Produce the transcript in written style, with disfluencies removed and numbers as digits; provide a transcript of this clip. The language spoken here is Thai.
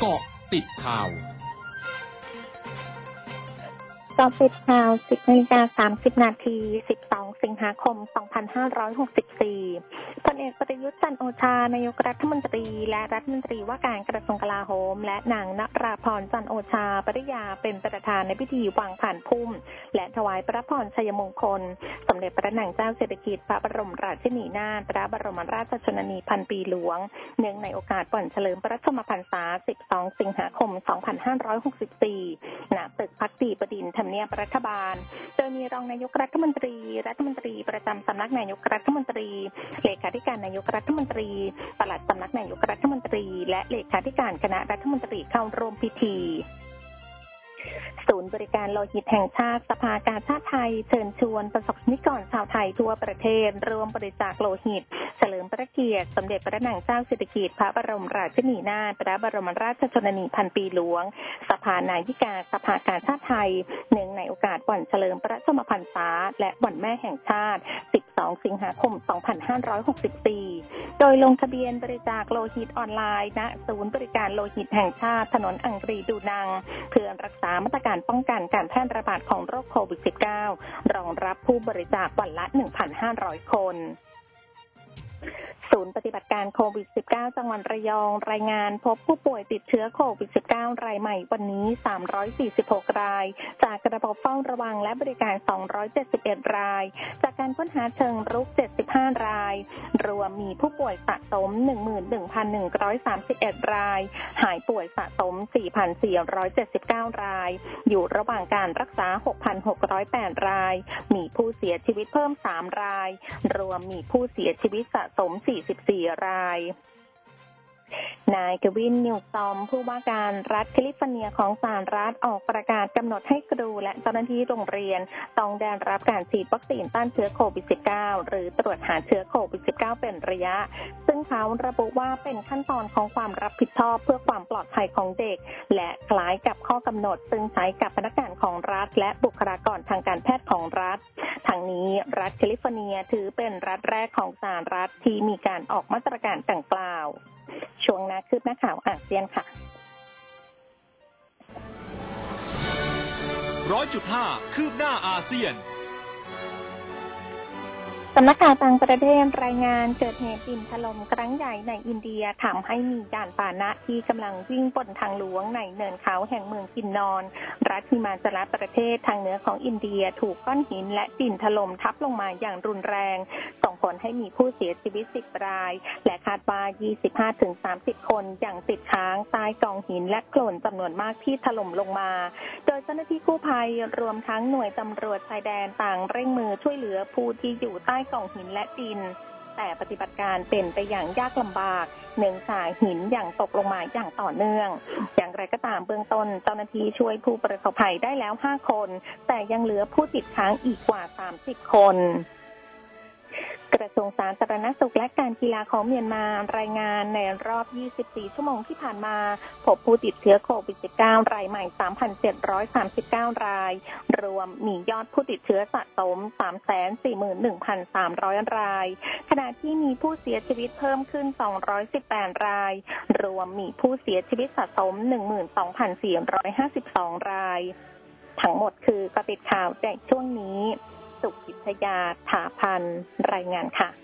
เกาะติดข่าวเกาะติดข่าว 10:30 นาที 12 สิงหาคม 2564 พลเอกประยุทธ์จันทร์โอชานายกรัฐมนตรีและรัฐมนตรีว่าการกระทรวงกลาโหมและนางนราพรจันทร์โอชาภริยาเป็นประธานในพิธีวางผ่านพุ่มและถวายพระพรชัยมงคลสมเด็จพระนางเจ้าสิริกิติ์พระบรมราชินีนาถพระบรมราชชนนีพันปีหลวงเนื่องในโอกาสวันเฉลิมพระชนมพรรษา 12 สิงหาคม 2564 ณ ตึกภักดีประดินทำเนียบรัฐบาลโดยมีรองนายกรัฐมนตรีรัฐมนตรีประจำสำนักนายกรัฐมนตรีเลขาธิการนายกรัฐมนตรีปลัดสำนักนายกรัฐมนตรีและเลขาธิการคณะรัฐมนตรีเข้าร่วมพิธีศูนย์บริการโลหิตแห่งชาติสภากาชาดไทยเชิญชวนประสบนิกรชาวไทยทั่วประเทศร่วมบริจาคโลหิตเฉลิมพระเกียรติสมเด็จพระนางเจ้าสิริกิติ์พระบรมราชินีนาถพระบรมราชชนนีพันปีหลวงสภานายิกาสภากาชาดไทยเนื่องในโอกาสวันเฉลิมพระชนมพรรษาและวันแม่แห่งชาติ12 สิงหาคม 2564 โดยลงทะเบียนบริจาคโลหิตออนไลน์ณศูนย์บริการโลหิตแห่งชาติถนนอังรีดูนังเพื่อรักษามาตรการป้องกันการแพร่ระบาดของโรคโควิด -19 รองรับผู้บริจาควันละ 1,500 คนศูนย์ปฏิบัติการโควิด -19 จังหวัดระยองรายงานพบผู้ป่วยติดเชื้อโควิด -19 รายใหม่วันนี้ 346 รายจากระบบเฝ้าระวังและบริการ 271 รายจากการค้นหาเชิงรุก 75 รายรวมมีผู้ป่วยสะสม 11,131 รายหายป่วยสะสม 4,479 รายอยู่ระหว่างการรักษา 6,608 รายมีผู้เสียชีวิตเพิ่ม 3 รายรวมมีผู้เสียชีวิตสะสม44 รายนายกวิน นิวซอมผู้ว่าการรัฐแคลิฟอร์เนียของสหรัฐออกประกาศกำหนดให้ครูและเจ้าหน้าที่โรงเรียนต้องได้รับการฉีดวัคซีนต้านเชื้อโควิด -19 หรือตรวจหาเชื้อโควิด -19 เป็นระยะซึ่งเขาระบุว่าเป็นขั้นตอนของความรับผิดชอบเพื่อความปลอดภัยของเด็กและคล้ายกับข้อกำหนดซึ่งใช้กับพนักงานของรัฐและบุคลากรทางการแพทย์ของรัฐทั้งนี้รัฐแคลิฟอร์เนียถือเป็นรัฐแรกของสหรัฐที่มีการออกมาตรการดังกล่าวช่วงนาคืบหน้าข่าวอาเซียนค่ะ 100.5 คืบหน้าอาเซียนสำนักข่าวต่างประเทศรายงานเกิดเหตุดินถล่มครั้งใหญ่ในอินเดียทำให้มีด่านพาหนะที่กำลังวิ่งบนทางหลวงในเนินเขาแห่งเมืองกินนอนรัฐหิมาจลประเทศทางเหนือของอินเดียถูกก้อนหินและดินถล่มทับลงมาอย่างรุนแรงส่งผลให้มีผู้เสียชีวิต10 รายและคาดว่า 25-30 คนยังติดค้างใต้กองหินและโคลนจำนวนมากที่ถล่มลงมาโดยเจ้าหน้าที่กู้ภัยรวมทั้งหน่วยตำรวจชายแดนต่างเร่งมือช่วยเหลือผู้ที่อยู่ใต้กองหินและดินแต่ปฏิบัติการเป็นไปอย่างยากลำบากเนื่องจากหินอย่างตกลงมาอย่างต่อเนื่องอย่างไรก็ตามเบื้องต้นเจ้าหน้าที่ช่วยผู้ประสบภัยได้แล้ว5 คนแต่ยังเหลือผู้ติดค้างอีกกว่า 30 คนกระทรวงสาธารณสุขและการกีฬาของเมียนมารายงานในรอบ 24 ชั่วโมงที่ผ่านมาพบผู้ติดเชื้อโควิด -19 รายใหม่ 3,739 รายรวมมียอดผู้ติดเชื้อสะสม 341,300 รายขณะที่มีผู้เสียชีวิตเพิ่มขึ้น218 รายรวมมีผู้เสียชีวิตสะสม 12,452 รายทั้งหมดคือกติดข่าวในช่วงนี้สุขกิจยาถาพันรายงานค่ะ